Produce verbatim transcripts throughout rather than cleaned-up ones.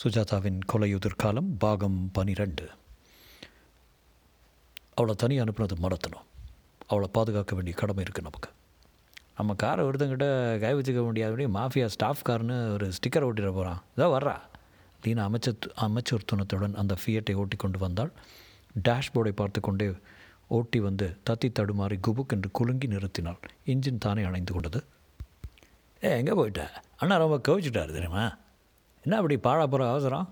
சுஜாதாவின் கொலையுதிர்காலம் பாகம் பனிரெண்டு. அவளை தனி அனுப்புனது மடத்தணும். அவளை பாதுகாக்க வேண்டிய கடமை இருக்குது நமக்கு. நம்ம காரை ஒருத்தங்கிட்ட கை வச்சுக்க முடியாதபடி மாஃபியா ஸ்டாஃப் கார்னு ஒரு ஸ்டிக்கர் ஓட்டிட போகிறான். இதாக வர்றா லீனா அமைச்ச அமைச்சர் துணத்துடன் அந்த ஃபியட்டை ஓட்டி கொண்டு வந்தால் டேஷ்போர்டை பார்த்து கொண்டே ஓட்டி வந்து தத்தி தடுமாறி குபுக் என்று குலுங்கி நிறுத்தினாள். இன்ஜின் தானே அணைந்து கொண்டது. ஏ எங்கே போயிட்டா அண்ணா? ரொம்ப கவிச்சிட்டாரு தெரியுமா? என்ன அப்படி பாழா போகிற அவசரம்?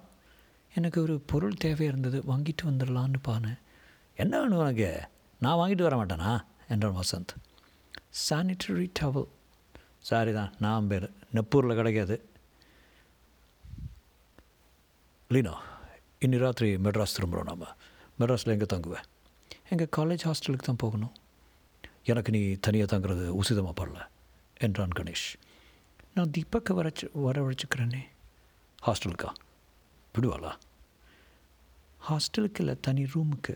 எனக்கு ஒரு பொருள் தேவையாக இருந்தது, வாங்கிட்டு வந்துடலான்னு பானேன். என்ன வேணும் உனக்கு? நான் வாங்கிட்டு வர மாட்டேனா என்றான் வசந்த். Sanitary towel. சாரிதா நான் பேர், நெப்பூரில் கிடைக்காது. லீனா, இன்னி ராத்திரி மெட்ராஸ் திரும்புகிறோம். நாம் மெட்ராஸில் எங்கே தங்குவேன்? எங்கள் காலேஜ் ஹாஸ்டலுக்கு தான் போகணும். எனக்கு நீ தனியாக தங்குறது உசிதமாக படல என்றான் கணேஷ். நான் தீபக்கை வரச்சு வரவழைச்சிக்கிறேன்னே. ஹாஸ்டலுக்கா? விடுவாளா? ஹாஸ்டலுக்கு இல்லை, தனி ரூமுக்கு.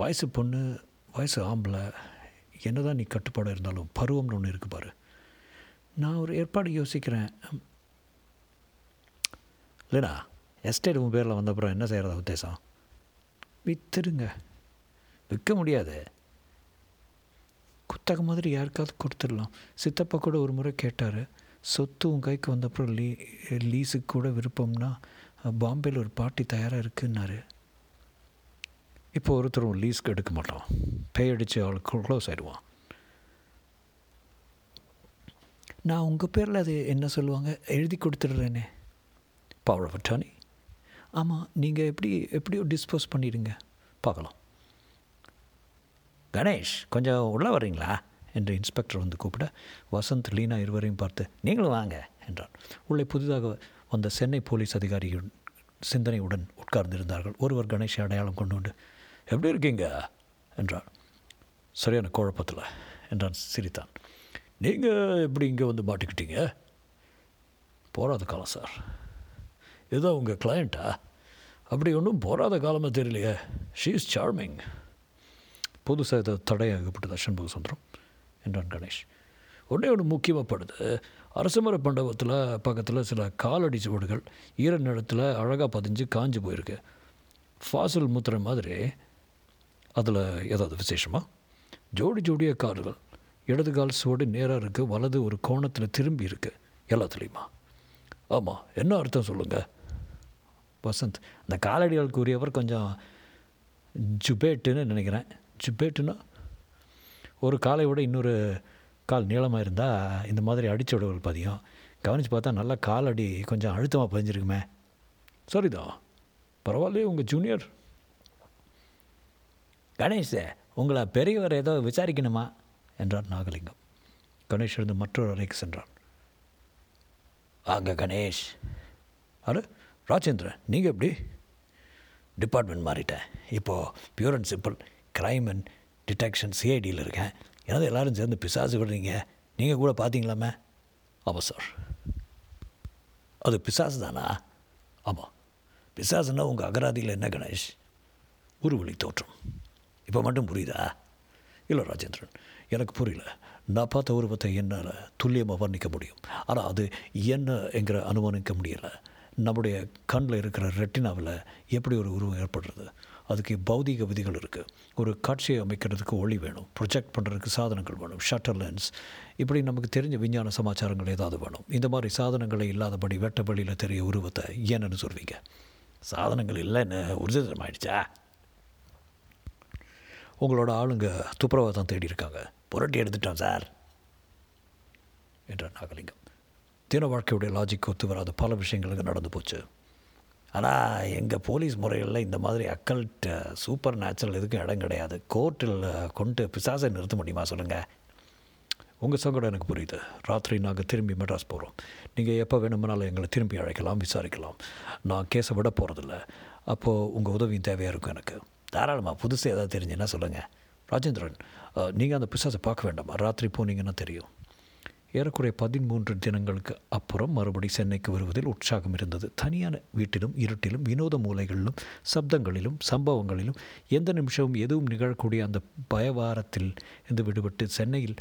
வயசு பொண்ணு, வயசு ஆம்பளை, என்ன தான் நீ கட்டுப்பாடாக இருந்தாலும் பருவம்னு ஒன்று இருக்குது பாரு. நான் ஒரு ஏற்பாடு யோசிக்கிறேன். இல்லைனா எஸ்டேட் உன் பேரில் வந்தப்புறம் என்ன செய்கிறதா உத்தேசம்? விற்றுடுங்க. விற்க முடியாது. குத்தகை மாதிரி யாருக்காவது கொடுத்துடலாம். சித்தப்பா கூட ஒரு முறை கேட்டார். சொத்து உன் கைக்கு வந்தப்புறம் லீ லீஸுக்கு கூட விருப்பம்னா பாம்பேயில் ஒரு பார்ட்டி தயாராக இருக்குன்னாரு. இப்போ ஒருத்தரும் லீஸுக்கு எடுக்க மாட்டான். பேய் அடித்து அவளுக்கு க்ளோஸ் ஆகிடுவான். நான் உங்கள் பேரில் அது என்ன சொல்லுவாங்க எழுதி கொடுத்துட்றேனே. Power of attorney. ஆமாம், நீங்கள் எப்படி எப்படியோ டிஸ்போஸ் பண்ணிடுங்க பார்க்கலாம். கணேஷ் கொஞ்சம் உள்ளே வர்றீங்களா என்று இன்ஸ்பெக்டர் வந்து கூப்பிட வசந்த் லீனா இருவரையும் பார்த்து நீங்களும் வாங்க என்றார். உள்ளே புதிதாக வந்த சென்னை போலீஸ் அதிகாரியின் சிந்தனையுடன் உட்கார்ந்திருந்தார்கள். ஒருவர் கணேஷை அடையாளம் கொண்டு வந்து எப்படி இருக்கீங்க என்றார். சரியான குழப்பத்தில் என்றான் சிரித்தான். நீங்கள் எப்படி இங்கே வந்து மாட்டிக்கிட்டீங்க? போராத காலம் சார். இதுதான் உங்கள் கிளையண்ட்டா? அப்படி ஒன்றும் போராத காலமே தெரியலையே. She is charming. புதுசாக இதை தடையாகப்பட்டதா சண்முக சுந்தரம் என்றான் கணேஷ். உடனே ஒன்று முக்கியமாகப்படுது. அரசமர மண்டபத்தில் பக்கத்தில் சில காலடி சுவடுகள் ஈர நிலத்தில் அழகாக பதிஞ்சு காஞ்சி போயிருக்கு. ஃபாசில் முத்திரை மாதிரி. அதில் ஏதாவது விசேஷமாக? ஜோடி ஜோடியாக கால்கள். இடது கால் சுவடு நேராக இருக்குது, வலது ஒரு கோணத்தில் திரும்பி இருக்குது. எல்லாத்துலேயுமா? ஆமாம். என்ன அர்த்தம் சொல்லுங்கள். வசந்த் அந்த காலடிகளுக்கு உரியவர் கொஞ்சம் ஜுபேட்டுன்னு நினைக்கிறேன். ஜுபேட்டுன்னா ஒரு காலை விட இன்னொரு கால் நீளமாக இருந்தால் இந்த மாதிரி அடிச்சு விடவுகள் பதியும். கவனித்து பார்த்தா நல்லா காலடி கொஞ்சம் அழுத்தமாக பதிஞ்சிருக்குமே. சரிதா பரவாயில்லையே உங்கள் ஜூனியர். கணேஷ் உங்களை பெரியவர் ஏதோ விசாரிக்கணுமா என்றார் நாகலிங்கம். கணேஷ் இருந்து மற்றொரு அறைக்கு சென்றான். ஆங்க கணேஷ். ஹலோ ராஜேந்திரன், நீங்கள் எப்படி? டிபார்ட்மெண்ட் மாறிட்டேன். இப்போது pure and simple crime and detection சிஐடியில் இருக்கேன். ஏன்னா எல்லோரும் சேர்ந்து பிசாசு விடுறீங்க. நீங்கள் கூட பார்த்தீங்களாமே? ஆமாம் சார். அது பிசாசு தானா? ஆமாம். பிசாசுன்னா உங்கள் அகராதியில் என்ன கணேஷ்? உருவழி தோற்றம். இப்போ மட்டும் புரியுதா? இல்லை ராஜேந்திரன், எனக்கு புரியல. நான் பார்த்த உருவத்தை என்னால் துல்லியமாக வர்ணிக்க முடியும். ஆனால் அது என்ன என்கிற அனுமானிக்க முடியலை. நம்முடைய கண்ணில் இருக்கிற ரெட்டினாவில் எப்படி ஒரு உருவம் ஏற்படுறது? அதுக்கு பௌதிக விதிகள் இருக்குது. ஒரு காட்சியை அமைக்கிறதுக்கு ஒளி வேணும், ப்ரொஜெக்ட் பண்ணுறதுக்கு சாதனங்கள் வேணும், ஷட்டர் லென்ஸ், இப்படி நமக்கு தெரிஞ்ச விஞ்ஞான சமாச்சாரங்கள் ஏதாவது வேணும். இந்த மாதிரி சாதனங்களை இல்லாதபடி வெட்ட வழியில் தெரிய உருவத்தை ஏன்னு சொல்வீங்க? சாதனங்கள் இல்லைன்னு உறுதிதமாயிடுச்சா? உங்களோட ஆளுங்க துப்புரவாக தான் தேடி இருக்காங்க. புரட்டி எடுத்துட்டோம் சார் என்றார் நாகலிங்கம். தின வாழ்க்கையுடைய லாஜிக் ஒத்து வராத பல விஷயங்களுக்கு நடந்து போச்சு. ஆனால் எங்கள் போலீஸ் முறைகளில் இந்த மாதிரி அக்கல்ட் சூப்பர் நேச்சுரல் எதுக்கும் இடம் கிடையாது. கோர்ட்டில் கொண்டு பிசாசை நிறுத்த முடியுமா சொல்லுங்கள்? உங்கள் சங்கடம் எனக்கு புரியுது. ராத்திரி நாங்கள் திரும்பி மெட்ராஸ் போகிறோம். நீங்கள் எப்போ வேணும்னாலும் எங்களை திரும்பி அழைக்கலாம், விசாரிக்கலாம். நான் கேஸை விட போகிறதில்ல. அப்போது உங்கள் உதவியும் தேவையாக இருக்கும் எனக்கு. தாராளமாக. புதுசு ஏதாவது தெரிஞ்சுன்னா சொல்லுங்கள். ராஜேந்திரன், நீங்கள் அந்த பிசாசை பார்க்க வேண்டாமா? ராத்திரி போனீங்கன்னா தெரியும். ஏறக்குறைய பதிமூன்று தினங்களுக்கு அப்புறம் மறுபடி சென்னைக்கு வருவதில் உற்சாகம் இருந்தது. தனியான வீட்டிலும் இருட்டிலும் வினோத மூலைகளிலும் சப்தங்களிலும் சம்பவங்களிலும் எந்த நிமிஷமும் எதுவும் நிகழக்கூடிய அந்த பயவாரத்தில் இருந்து விடுபட்டு சென்னையில்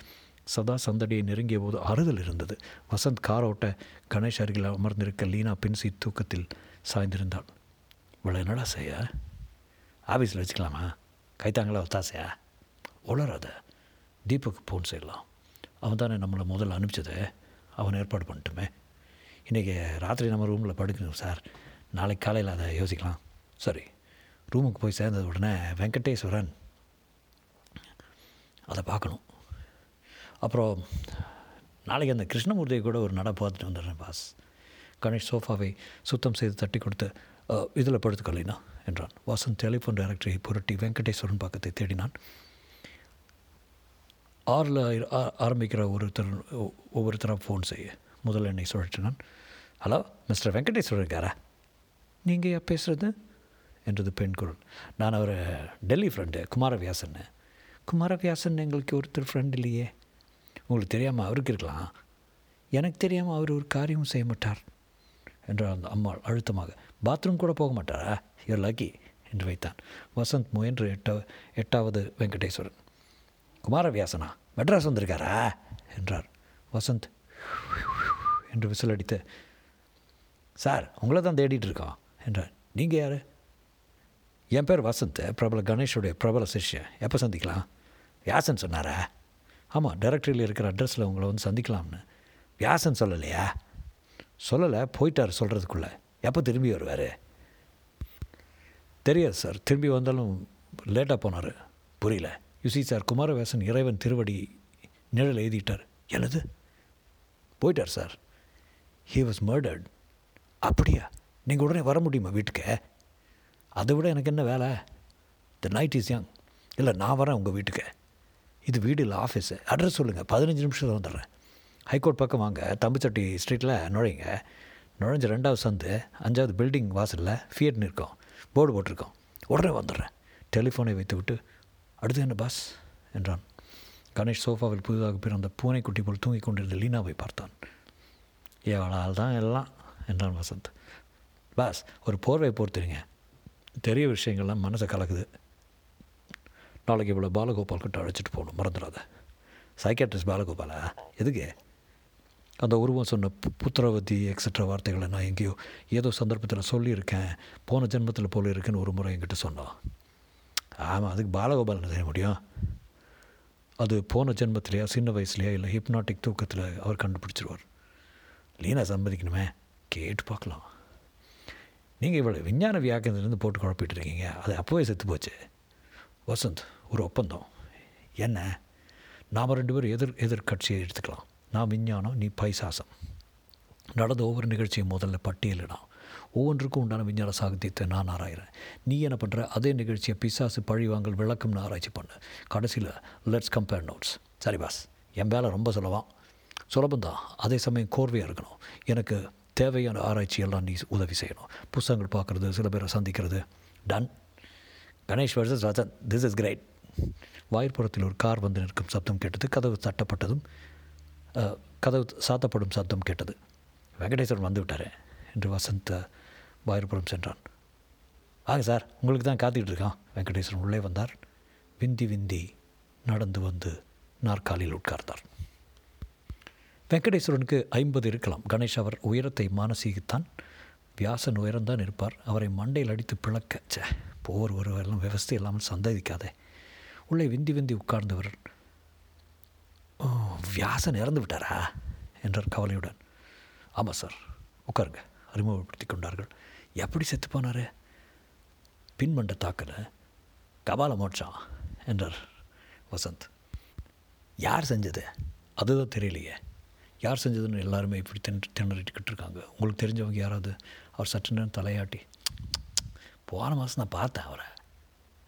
சதா சந்தடியை நெருங்கிய போது அறுதல் இருந்தது. வசந்த் காரோட்ட கணேஷ் அருகில் அமர்ந்திருக்க லீனா பின்சி தூக்கத்தில் சாய்ந்திருந்தாள். இவ்வளோ என்னடா செய்ய ஆஃபீஸில் வச்சுக்கலாமா? கைத்தாங்களா ஒத்தாசையா? உளராத, தீபக் ஃபோன் செய்யலாம். அவன் தானே நம்மளை முதல்ல அனுப்பிச்சது, அவன் ஏற்பாடு பண்ணிட்டுமே. இன்றைக்கி ராத்திரி நம்ம ரூமில் படுக்கணும் சார், நாளைக்கு காலையில் அதை யோசிக்கலாம். சரி, ரூமுக்கு போய் சேர்ந்தது உடனே வெங்கடேஸ்வரன் அதை பார்க்கணும். அப்புறம் நாளைக்கு அந்த கிருஷ்ணமூர்த்தியை கூட ஒரு நட பார்த்துட்டு வந்துடுறேன் பாஸ். கணேஷ் சோஃபாவை சுத்தம் செய்து தட்டி கொடுத்து இதில் படுத்துக்கொள்ளினா என்றான். வாசன் டெலிஃபோன் டைரக்டரை புரட்டி வெங்கடேஸ்வரன் பக்கத்தை தேடினான். ஆறில் ஆரம்பிக்கிற ஒருத்தர் ஒவ்வொருத்தராக ஃபோன் செய்ய முதல்ல என்னை சுழற்றினான். ஹலோ மிஸ்டர் வெங்கடேஸ்வரன் இருக்காரா? நீங்கள் யார் பேசுகிறது என்றது பெண் குரல். நான் அவர் டெல்லி ஃப்ரெண்டு குமாரவியாசன். குமாரவியாசன் எங்களுக்கு ஒருத்தர் ஃப்ரெண்ட் இல்லையே. உங்களுக்கு தெரியாமல் அவருக்கு இருக்கலாம், எனக்கு தெரியாமல் அவர் ஒரு காரியமும் செய்ய மாட்டார் என்றார் அந்த அம்மாள் அழுத்தமாக. பாத்ரூம் கூட போக மாட்டாரா? யூர் லக்கி என்று வைத்தான் வசந்த் முயன்று எட்ட எட்டாவது வெங்கடேஸ்வரன். குமாரவியாசனா மெட்ராஸ் வந்திருக்காரா என்றார் வசந்த் என்று விசிலடித்து. சார் உங்களை தான் தேடிட்டு இருக்கோம் என்றார். நீங்கள் யார்? என் பேர் வசந்த், பிரபல கணேஷுடைய பிரபல சிஷ்யன். எப்போ சந்திக்கலாம்? வியாசன் சொன்னாரா? ஆமாம், டைரக்டரியில் இருக்கிற அட்ரஸில் உங்களை வந்து சந்திக்கலாம்னு. வியாசன் சொல்லலையா? சொல்லலை, போயிட்டார் சொல்கிறதுக்குள்ளே. எப்போ திரும்பி வருவார்? தெரியாது சார், திரும்பி வந்தாலும் லேட்டாக போனார். புரியல. யுசி சார், குமாரவியாசன் இறைவன் திருவடி நிழல் எழுதிட்டார். எனது போயிட்டார் சார். He was murdered. அப்படியா? நீங்கள் உடனே வர முடியுமா வீட்டுக்கு? அதை விட எனக்கு என்ன வேலை? The night is young. இல்லை, நான் வரேன் உங்கள் வீட்டுக்கு. இது வீடு இல்லை, ஆஃபீஸு. அட்ரஸ் சொல்லுங்கள், பதினஞ்சு நிமிஷத்தில் வந்துடுறேன். ஹைகோர்ட் பக்கம் வாங்க, தம்பிச்சட்டி ஸ்ட்ரீட்டில் நுழைங்க. நுழைஞ்ச ரெண்டாவது சந்து அஞ்சாவது பில்டிங் வாசலில் ஃபியட்னு இருக்கோம், போர்டு போட்டிருக்கோம். உடனே வந்துடுறேன். டெலிஃபோனை வைத்து விட்டு அடுத்து என்ன பாஸ் என்றான். கணேஷ் சோஃபாவில் புதிதாக பிறந்த பூனைக்குட்டி போல் தூங்கி கொண்டிருந்த லீனாவை பார்த்தான். ஏவளால் தான் எல்லாம் என்றான் வசந்த். பாஸ், ஒரு போர்வை பொறுத்துருங்க, தெரிய விஷயங்கள்லாம் மனசை கலக்குது. நாளைக்கு இவ்வளோ பாலகோபால் கிட்ட அழைச்சிட்டு போகணும், மறந்துடாத. சைக்காட்ரிஸ்ட் பாலகோபாலா? எதுக்கு? அந்த உருவம் சொன்ன புத்திரவதி எக்ஸட்ரா வார்த்தைகளை நான் எங்கேயோ ஏதோ சந்தர்ப்பத்தில் சொல்லியிருக்கேன், போன ஜென்மத்தில் போல இருக்குன்னு ஒரு முறை என்கிட்ட சொன்னான். ஆமாம், அதுக்கு பாலகோபால் செய்ய முடியும்? அது போன ஜென்மத்திலையா, சின்ன வயசுலையா, இல்லை ஹிப்னாட்டிக் தூக்கத்தில் அவர் கண்டுபிடிச்சிருவார். லீனா சம்மதிக்கணுமே, கேட்டு பார்க்கலாம். நீங்கள் இவ்வளோ விஞ்ஞான வியாக்கியத்திலேருந்து போட்டு குழப்பிட்டு இருக்கீங்க, அது அப்போவே செத்து போச்சு. வசந்த், ஒரு ஒப்பந்தம். என்ன? நாம் ரெண்டு பேரும் எதிர் எதிர்கட்சியை எடுத்துக்கலாம். நான் விஞ்ஞானம், நீ பைசாசம். நடந்த ஒவ்வொரு நிகழ்ச்சியும் முதல்ல பட்டியலிடாம். ஒவ்வொன்றுக்கும் உண்டான விஞ்ஞான சாகித்யத்தை நான் ஆராயிறேன், நீ என்ன பண்ணுற அதே நிகழ்ச்சியை பிசாசு, பழிவாங்கல், விளக்கம்னு ஆராய்ச்சி பண்ணு. கடைசியில் லெட்ஸ் கம்பேர் நோட்ஸ். சரி பாஸ், என் வேலை ரொம்ப சுலபம். சுலபந்தான், அதே சமயம் கோர்வையாக இருக்கணும். எனக்கு தேவையான ஆராய்ச்சியெல்லாம் நீ உதவி செய்யணும். புத்தகங்கள் பார்க்குறது, சில பேரை சந்திக்கிறது. Done. Ganesh versus Vasanth, this is great. வாய்ப்புறத்தில் ஒரு கார் வந்து நிற்கும் சப்தம் கேட்டது. கதவு தட்டப்பட்டதும் கதவு சாத்தப்படும் சப்தம் கேட்டது. வெங்கடேஸ்வரன் வந்து விட்டார் என்று வசந்த் வாயிற்புறம் சென்றான். ஆக சார், உங்களுக்கு தான் காத்திட்டு இருக்கான். வெங்கடேஸ்வரன் உள்ளே வந்தார். விந்தி விந்தி நடந்து வந்து நாற்காலியில் உட்கார்ந்தார். வெங்கடேஸ்வரனுக்கு ஐம்பது இருக்கலாம். கணேஷ் அவர் உயரத்தை மானசீகத்தான். வியாசன் உயரம்தான் இருப்பார். அவரை மண்டையில் அடித்து பிளக்கச்ச போர் ஒருவரெல்லாம் விவசாயம் இல்லாமல் சந்தேகிக்காதே. உள்ளே விந்தி விந்தி உட்கார்ந்தவர். ஓ, வியாசன் இறந்து விட்டாரா என்றார் கவலையுடன். ஆமாம் சார், உட்காருங்க. அறிமுகப்படுத்தி கொண்டார்கள். எப்படி செத்து போனார்? பின்மண்ட தாக்கலை, கபால மோட்சம் என்றார் வசந்த். யார் செஞ்சது? அதுதான் தெரியலையே. யார் செஞ்சதுன்னு எல்லாருமே இப்படி திணறி திணறிட்டுக்கிட்டு இருக்காங்க. உங்களுக்கு தெரிஞ்சவங்க யாராவது? அவர் சற்று நேரம் தலையாட்டி, போன மாதம் நான் பார்த்தேன் அவரை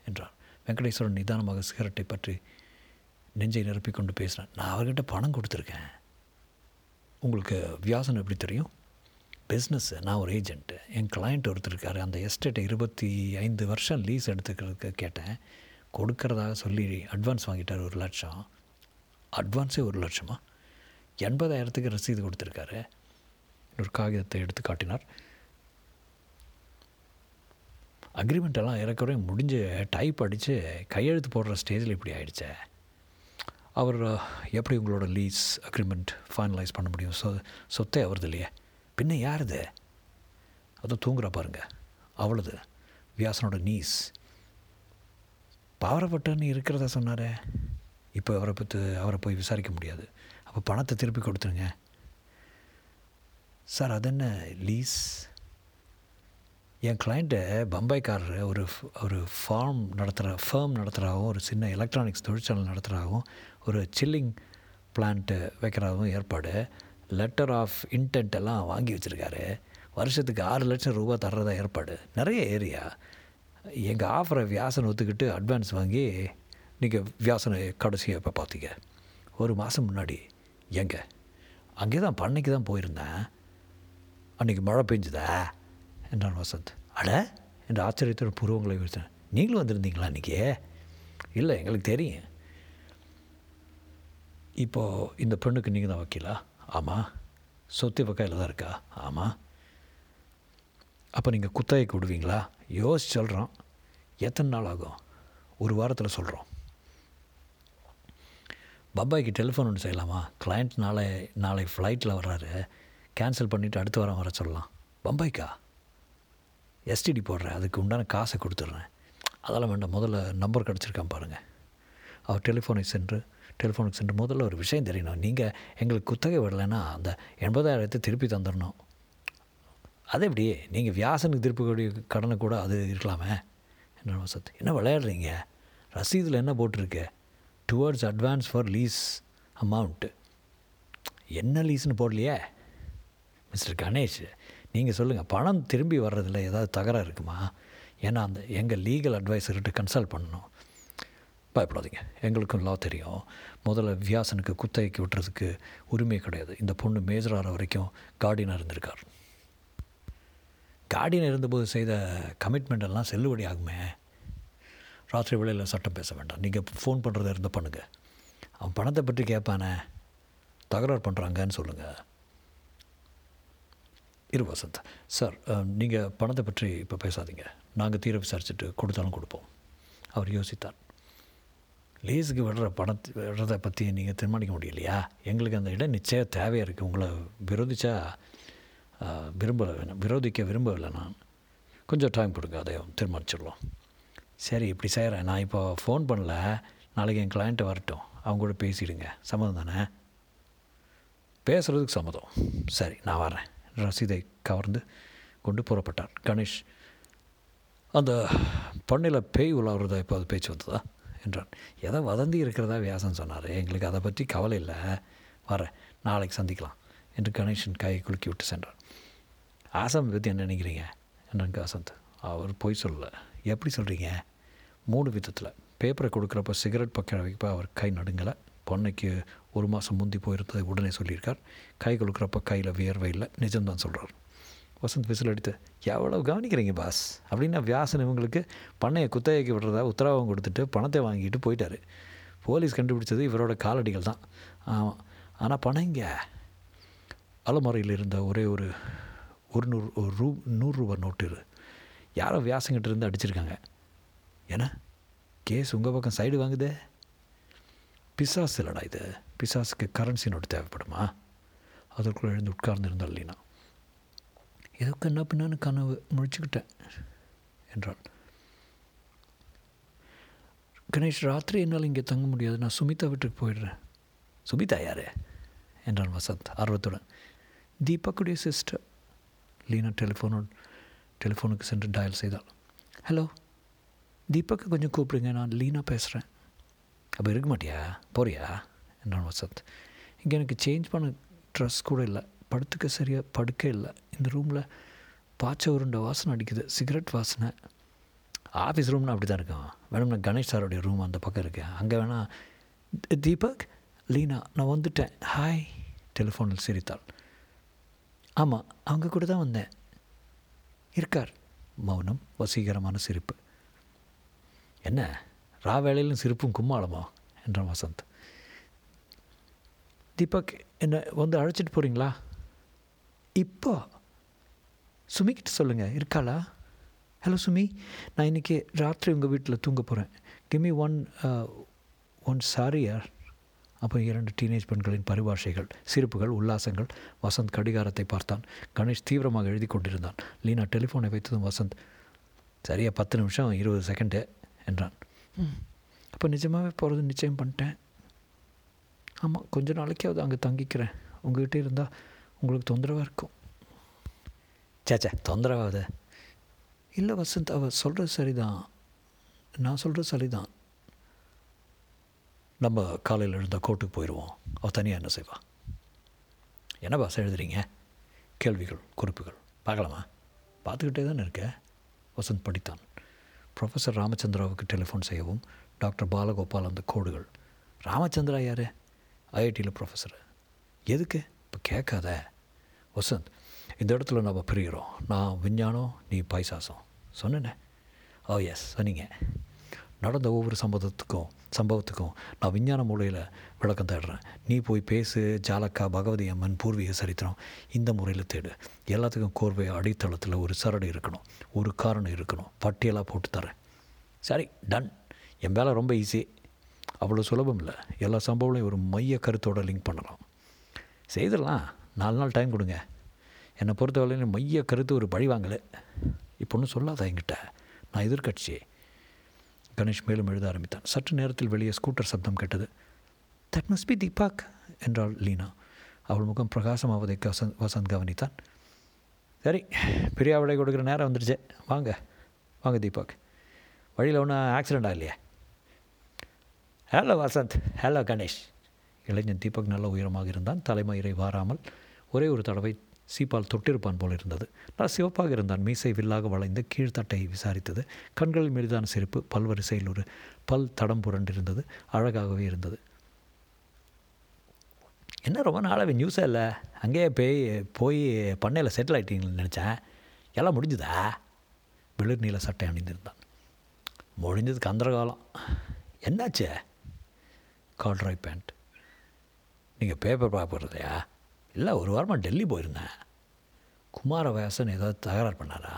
என்றார். வெங்கடேஸ்வரன் நிதானமாக சிகரெட்டை பற்றி நெஞ்சை நிரப்பிக்கொண்டு பேசுகிறேன். நான் அவர்கிட்ட பணம் கொடுத்துருக்கேன். உங்களுக்கு வியாசன் எப்படி தெரியும்? பிஸ்னஸ், நான் ஒரு ஏஜென்ட்டு. என் கிளைண்ட் ஒருத்தர் இருக்கார், அந்த எஸ்டேட்டை இருபத்தி ஐந்து வருஷம் லீஸ் எடுத்துக்கிறதுக்கு கேட்டேன். கொடுக்கறதாக சொல்லி அட்வான்ஸ் வாங்கிட்டார், ஒரு லட்சம். அட்வான்ஸே ஒரு லட்சமா? எண்பதாயிரத்துக்கு ரசீது கொடுத்துருக்காரு. ஒரு காகிதத்தை எடுத்து காட்டினார். அக்ரிமெண்ட்டெல்லாம் இறக்குறையும் முடிஞ்சு டைப் அடித்து கையெழுத்து போடுற ஸ்டேஜில் இப்படி ஆயிடுச்சே. அவர் எப்படி உங்களோட லீஸ் அக்ரிமெண்ட் ஃபைனலைஸ் பண்ண முடியும்? சொ சொத்தே அவருது இல்லையே, பின்ன யாருது? அதுவும் தூங்குறா பாருங்க, அவ்வளோது வியாசனோட நீஸ். பவர் ஆஃப் அட்டர்னி இருக்கிறதா சொன்னாரே, இப்போ அவரை பற்றி அவரை போய் விசாரிக்க முடியாது. அப்போ பணத்தை திருப்பி கொடுத்துருங்க சார். அது என்ன லீஸ்? என் கிளைண்ட்டை பம்பாய்க்காரர் ஒரு ஒரு ஃபார்ம் நடத்துகிற ஃபேர்ம் நடத்துகிறாகவும், ஒரு சின்ன எலக்ட்ரானிக்ஸ் தொழிற்சாலை நடத்துகிறாகவும், ஒரு சில்லிங் பிளான்ட்டு வைக்கிறாகவும் ஏற்பாடு. லெட்டர் ஆஃப் இன்டென்ட் எல்லாம் வாங்கி வச்சுருக்காரு. வருஷத்துக்கு ஆறு லட்சம் ரூபா தர்றதா ஏற்பாடு. நிறைய ஏரியா. எங்கள் ஆஃபரை வியாசனை ஒத்துக்கிட்டு அட்வான்ஸ் வாங்கி நீங்கள் வியாசனை கடைசியை இப்போ பார்த்தீங்க. ஒரு மாதம் முன்னாடி எங்கே அங்கே தான் பண்ணைக்கு தான் போயிருந்தேன். அன்றைக்கி மழை பெஞ்சுதா என்றான் வசந்த். அட என்ற ஆச்சரியத்தோட புருவங்களை விழுத்தேன். நீங்களும் வந்திருந்தீங்களா அன்றைக்கி? இல்லை, எங்களுக்கு தெரியும். இப்போது இந்த பெண்ணுக்கு நீங்கள் தான் வக்கீலா? ஆமாம். சொத்து பக்கையில் தான் இருக்கா? ஆமாம். அப்போ நீங்கள் குத்தகைக்கு விடுவீங்களா? யோசிச்சு சொல்கிறோம். எத்தனை நாள் ஆகும்? ஒரு வாரத்தில் சொல்கிறோம். பப்பாய்க்கு டெலிஃபோன் ஒன்று செய்யலாமா? கிளைண்ட் நாளை நாளை ஃப்ளைட்டில் வர்றாரு, கேன்சல் பண்ணிவிட்டு அடுத்த வாரம் வர சொல்லலாம். பம்பாய்க்கா? எஸ்டிடி போடுறேன், அதுக்கு உண்டான காசை கொடுத்துட்றேன். அதெல்லாம் வேண்டாம், முதல்ல நம்பர் கிடச்சிருக்கான் பாருங்கள். அவர் டெலிஃபோனுக்கு சென்று டெலிஃபோனுக்கு சென்று முதல்ல ஒரு விஷயம் தெரியணும். நீங்கள் எங்களுக்கு குத்தகை விடலைன்னா அந்த எண்பதாயிரத்தை திருப்பி தந்துடணும். அதே இப்படி நீங்கள் வியாசனுக்கு திருப்பக்கூடிய கடனை கூட அது இருக்கலாமே என்ன வசந்த்? என்ன விளையாடுறீங்க? ரசீதில் என்ன போட்டிருக்கு? Towards advance for lease amount. என்ன லீஸ்ன்னு போடலையே? மிஸ்டர் கணேஷ், நீங்கள் சொல்லுங்கள், பணம் திரும்பி வர்றதில் ஏதாவது தகராறு இருக்குமா? ஏன்னா அந்த எங்கள் லீகல் அட்வைஸர்கிட்ட கன்சல்ட் பண்ணணும். பயப்படாதீங்க, எங்களுக்கும் லா தெரியும். முதல்ல வியாசனுக்கு குத்தகைக்கு விட்டுறதுக்கு உரிமை கிடையாது. இந்த பொண்ணு மேஜர் ஆகிற வரைக்கும் கார்டியனாக இருந்திருக்கார். கார்டியன் இருந்தபோது செய்த கமிட்மெண்ட் எல்லாம் செல்லுபடி ஆகுமே. ராத்திரி வேளையில் சட்டம் பேச வேண்டாம். நீங்கள் ஃபோன் பண்ணுறதா இருந்தால் பண்ணுங்கள். அவன் பணத்தை பற்றி கேட்பானே, தகராறு பண்ணுறாங்கன்னு சொல்லுங்கள். இரு வசந்த் சார், நீங்கள் பணத்தை பற்றி இப்போ பேசாதீங்க. நாங்கள் தீர விசாரிச்சுட்டு கொடுத்தாலும் கொடுப்போம். அவர் யோசித்தார். லீஸுக்கு விடுற பணத்தை விடுறதை பற்றி நீங்கள் தீர்மானிக்க முடியலையா? எங்களுக்கு அந்த இடம் நிச்சயம் தேவையாக இருக்குது. உங்களை விரோதிச்சா விரும்பலை, வேணும் விரோதிக்க விரும்பவில்லை. நான் கொஞ்சம் டைம் கொடுங்க, அதை தீர்மானிச்சிடலாம். சரி, இப்படி செய்கிறேன். நான் இப்போ ஃபோன் பண்ணல, நாளைக்கு என் கிளைண்ட்டை வரட்டும், அவங்க கூட பேசிவிடுங்க. சம்மதம் தானே? பேசுகிறதுக்கு சம்மதம். சரி, நான் வரேன். ரசீதை கவர்ந்து கொண்டு புறப்பட்டார் கணேஷ். அந்த பண்ணையில் பேய் உலாவுறதா இப்போ அது பேச்சு வந்ததா என்றான். எதோ வதந்தி இருக்கிறதா வியாசன் சொன்னார். எங்களுக்கு அதை பற்றி கவலை இல்லை, வரேன், நாளைக்கு சந்திக்கலாம் என்று கணேஷன் கையை குலுக்கி விட்டு சென்றார். ஆசாம் பற்றி என்ன நினைக்கிறீங்க என்றான் வசந்த். அவர் போய் சொல்லலை. எப்படி சொல்கிறீங்க? மூணு விதத்தில். பேப்பரை கொடுக்குறப்ப சிகரெட் பக்கம் வைக்கப்போ அவர் கை நடுங்கலை. பொண்ணைக்கு ஒரு மாதம் முந்தி போயிருந்ததை உடனே சொல்லியிருக்கார். கை கொடுக்குறப்ப கையில் வியர்வை இல்லை. நிஜம்தான் சொல்கிறார். வசந்த் விசில் அடித்து, எவ்வளோ கவனிக்கிறீங்க பாஸ்? அப்படின்னா வியாசன் இவங்களுக்கு பண்ணையை குத்தகைக்கு விடுறதா உத்தரவாதம் கொடுத்துட்டு பணத்தை வாங்கிட்டு போயிட்டார். போலீஸ் கண்டுபிடிச்சது இவரோட காலடிகள் தான். ஆனால் பணம் இங்கே அலமறையில் இருந்த ஒரே ஒரு ஒரு நூறு ஒரு ரூ நூறுரூவா நோட்டு இரு யாரோ வியாசங்கிட்ட இருந்து அடிச்சிருக்காங்க. ஏன்னா கேஸ் உங்கள் பக்கம் சைடு வாங்குது. பிசாசு இல்லைடா இது. பிசாசுக்கு கரன்சி நோட்டு தேவைப்படுமா? அதற்குள்ளே எழுந்து உட்கார்ந்துருந்தாள் லீனா. எதுக்கு என்ன பின்னான்னு கனவு முடிச்சுக்கிட்டேன் என்றாள் கணேஷ். ராத்திரி என்னால் இங்கே தங்க முடியாது, நான் சுமிதா வீட்டுக்கு போயிடுறேன். சுமிதா யார் என்றான் வசந்த் ஆர்வத்துடன். தீபக்குடைய சிஸ்டர். லீனா டெலிஃபோனோட டெலிஃபோனுக்கு சென்று டயல் செய்தாள். ஹலோ, தீபக்கை கொஞ்சம் கூப்பிடுங்க, நான் லீனா பேசுகிறேன். அப்போ இருக்க மாட்டியா, போறியா என்றான் வசந்த். இங்கே எனக்கு சேஞ்ச் பண்ண ட்ரெஸ் கூட இல்லை, படுத்துக்க சரியாக படுக்க இல்லை, இந்த ரூமில் பாய்ச்ச உருண்ட வாசனை அடிக்குது, சிகரெட் வாசனை. ஆஃபீஸ் ரூம்னா அப்படி தான் இருக்கும். வேணும்னா கணேஷ் சாரோடைய ரூம் அந்த பக்கம் இருக்கேன், அங்கே வேணா. தீபக், லீனா, நான் வந்துட்டேன். ஹாய் டெலிஃபோனில் சிரித்தாள். ஆமாம், அவங்க கூட தான் வந்தேன். இருக்கார். மௌனம், வசீகரமான சிரிப்பு. என்ன ரா வேலையிலும் சிரிப்பும் கும்மாளமா என்றான் வசந்த். தீபக், என்ன வந்து அழைச்சிட்டு போகிறீங்களா? இப்போ சுமிக்கிட்ட சொல்லுங்கள், இருக்காளா? ஹலோ சுமி, நான் இன்றைக்கி ராத்திரி உங்கள் வீட்டில் தூங்க போகிறேன். கிம்மி ஒன் ஒன் சாரி யார். அப்போ இரண்டு டீனேஜ் பெண்களின் பரிபாஷைகள், சிரிப்புகள், உல்லாசங்கள். வசந்த் கடிகாரத்தை பார்த்தான். கணேஷ் தீவிரமாக எழுதி கொண்டிருந்தான். லீனா டெலிஃபோனை வைத்ததும் வசந்த், சரியாக பத்து நிமிஷம் இருபது செகண்டு என்றான். அப்போ நிஜமாகவே போகிறது நிச்சயம் பண்ணிட்டேன். ஆமாம், கொஞ்சம் நாளைக்காவது அங்கே தங்கிக்கிறேன். உங்கள்கிட்ட இருந்தால் உங்களுக்கு தொந்தரவாக இருக்கும். சேச்சே, தொந்தரவாகுது இல்லை வசந்த், அவள் சொல்கிறது சரிதான், நான் சொல்கிறது சரிதான். நம்ம காலையில் எழுந்தால் கோர்ட்டுக்கு போயிடுவோம். அவள் தனியாக என்ன செய்வா? என்ன பாஸ் எழுதுறீங்க? கேள்விகள், குறிப்புகள் பார்க்கலாமா? பார்த்துக்கிட்டே தானே இருக்க. வசந்த் படித்தான். ப்ரொஃபஸர் ராமச்சந்திராவுக்கு டெலிஃபோன் செய்யவும் டாக்டர் பாலகோபால் அந்த கோடுகள். ராமச்சந்திரா யார்? ஐஐடியில் ப்ரொஃபஸர். எதுக்கு இப்போ கேட்காத வசந்த். இந்த இடத்துல நம்ம பிரிகிறோம். நான் விஞ்ஞானம், நீ பைசாசம். சொன்னேன்னே? ஓ எஸ், சொன்னீங்க. நடந்த ஒவ்வொரு சம்பவத்துக்கும் சம்பவத்துக்கும் நான் விஞ்ஞான மூலையில் விளக்கம் தேடுறேன். நீ போய் பேசு, ஜாலக்கா, பகவதி அம்மன், பூர்வீக சரித்திரம், இந்த முறையில் தேடு. எல்லாத்துக்கும் கோர்வை அடித்தளத்தில் ஒரு சரடு இருக்கணும், ஒரு காரணம் இருக்கணும். பட்டியலாக போட்டு தரேன். சரி, டன். என் வேலை ரொம்ப ஈஸி. அவ்வளோ சுலபம் இல்லை. எல்லா சம்பவங்களையும் ஒரு மைய கருத்தோடு லிங்க் பண்ணலாம். செய்திடலாம். நாலு நாள் டைம் கொடுங்க. என்னை பொறுத்தவரையில மைய கருத்து ஒரு பழி வாங்கலை. இப்போ ஒன்றும் சொல்லாத என்கிட்ட, நான் எதிர்கட்சி. கணேஷ் மேலும் எழுத ஆரம்பித்தான். சற்று நேரத்தில் வெளியே ஸ்கூட்டர் சப்தம் கேட்டது. தட் மஸ்ட் பி தீபக் என்றாள் லீனா. அவள் முகம் பிரகாசமாவதை வசந்த் வசந்த் கவனித்தான். சரி, பெரிய விடை கொடுக்குற நேரம் வந்துடுச்சு. வாங்க வாங்க தீபக். வழியில் ஒன்றும் ஆக்சிடெண்ட் ஆகலையே? ஹலோ வசந்த். ஹலோ கணேஷ். இளைஞன் தீபக் நல்ல உயரமாக இருந்தான். தலைமயிரை வாராமல் ஒரே ஒரு தடவை சீப்பால் தொட்டிருப்பான் போல் இருந்தது. நான் சிவப்பாக இருந்தான். மீசை வில்லாக வளைந்து கீழ்த்தட்டை விசாரித்தது. கண்களில் மீதான சிரிப்பு. பல்வரிசையில் ஒரு பல் தடம் புரண்டிருந்தது. அழகாகவே இருந்தது. என்ன ரொம்ப நாளாகவே நியூஸாக இல்லை? அங்கேயே போய் போய் பண்ணையில் செட்டில் ஆகிட்டீங்கன்னு நினச்சேன். எல்லாம் முடிஞ்சுதா? வெளிர் நீல சட்டை அணிந்திருந்தான். முடிஞ்சது கந்தரகாலம். என்னாச்சு? Corduroy pant. நீங்கள் பேப்பர் பார்க்குறதையா? இல்லை, ஒரு வாரமாக டெல்லி போயிருந்தேன். குமாரவியாசன் ஏதாவது தகராறு பண்ணாரா?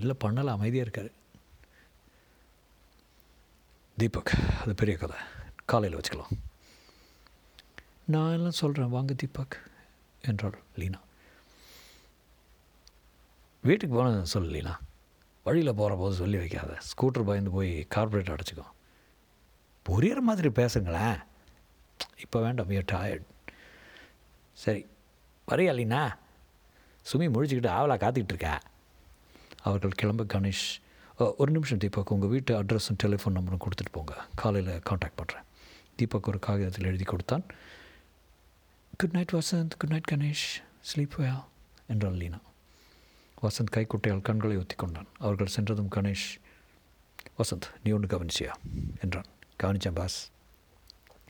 இல்லை, பண்ணலை, அமைதியாக இருக்கார். தீபக், அது பெரிய கதை, காலையில் வச்சுக்கலாம். நான் எல்லாம் சொல்கிறேன், வாங்க தீபக் என்றாள் லீனா. வீட்டுக்கு போன சொல்லு லீனா. வழியில் போகிற போது சொல்லி வைக்காத. ஸ்கூட்டர் பயந்து போய் கார்பரேட் அடைச்சிக்கும். புரியுற மாதிரி பேசுங்களேன். இப்போ வேண்டாம், வி ஆர் டயர்ட். சரி, வரையா லீனா? சுமி முழிச்சுக்கிட்டு ஆவலாக காத்துக்கிட்டுருக்கா. அவர்கள் கிளம்ப கணேஷ், ஒரு நிமிஷம் தீபக், உங்கள் வீட்டு அட்ரஸும் டெலிஃபோன் நம்பரும் கொடுத்துட்டு போங்க, காலையில் காண்டாக்ட் பண்ணுறேன். தீபக் ஒரு காகிதத்தில் எழுதி கொடுத்தான். Good night Vasanth. Good night Ganesh. Sleep well என்றாள் லீனா. வசந்த் கைக்குட்டையால் கண்களை ஒத்தி கொண்டான். அவர்கள் சென்றதும் கணேஷ், வசந்த் நீ ஒன்று கவனிச்சியா என்றான். கவனிச்சேன் boss.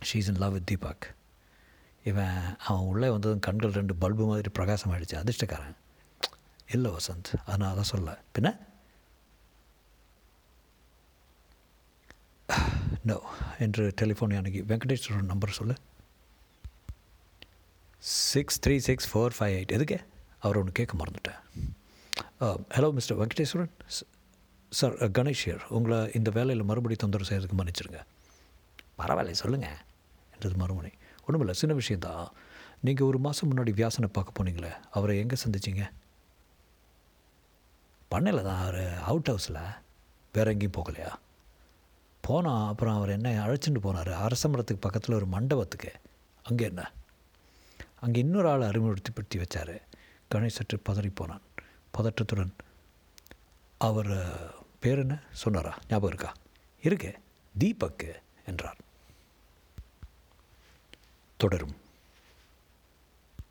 She is in love with Deepak. இவன் அவன் உள்ளே வந்ததும் கண்கள் ரெண்டு பல்பு மாதிரி பிரகாசம் ஆகிடுச்சு. அதிர்ஷ்டக்காரன். இல்லை வசந்த், அதனால் அதான் சொல்ல. பின்ன நோ என்று டெலிஃபோனை அணுகி வெங்கடேஸ்வரன் நம்பர் சொல்லு. Six three six four five eight. எதுக்கு? அவர் ஒன்று கேட்க மறந்துட்டேன். Hello mister Venkateswaran sir, Ganesh here. உங்களை இந்த வேலையில் மறுபடியும் தொந்தரவு செய்கிறதுக்கு மன்னிச்சிருங்க. பரவாயில்ல, சொல்லுங்கள் என்றது மறுமணி. ஒன்றும் இல்லை, சின்ன விஷயந்தான். நீங்கள் ஒரு மாதம் முன்னாடி வியாசனை பார்க்க போனீங்களே, அவரை எங்கே சந்திச்சிங்க? பண்ணையில் தான். அவர் அவுட் ஹவுஸில். வேறு எங்கேயும் போகலையா? போனால் அப்புறம் அவர் என்ன அழைச்சிட்டு போனார்? அரசமரத்துக்கு பக்கத்தில் ஒரு மண்டபத்துக்கு. அங்கே என்ன? அங்கே இன்னொரு ஆள் அறிமுகப்படுத்தி வச்சார். கணேஷ் சற்று பதறி போனான். பதற்றத்துடன் அவர் பேர் என்ன சொன்னாரா? ஞாபகம் இருக்கா? இருக்கு, தீபக்கு என்றார். தொடரும்.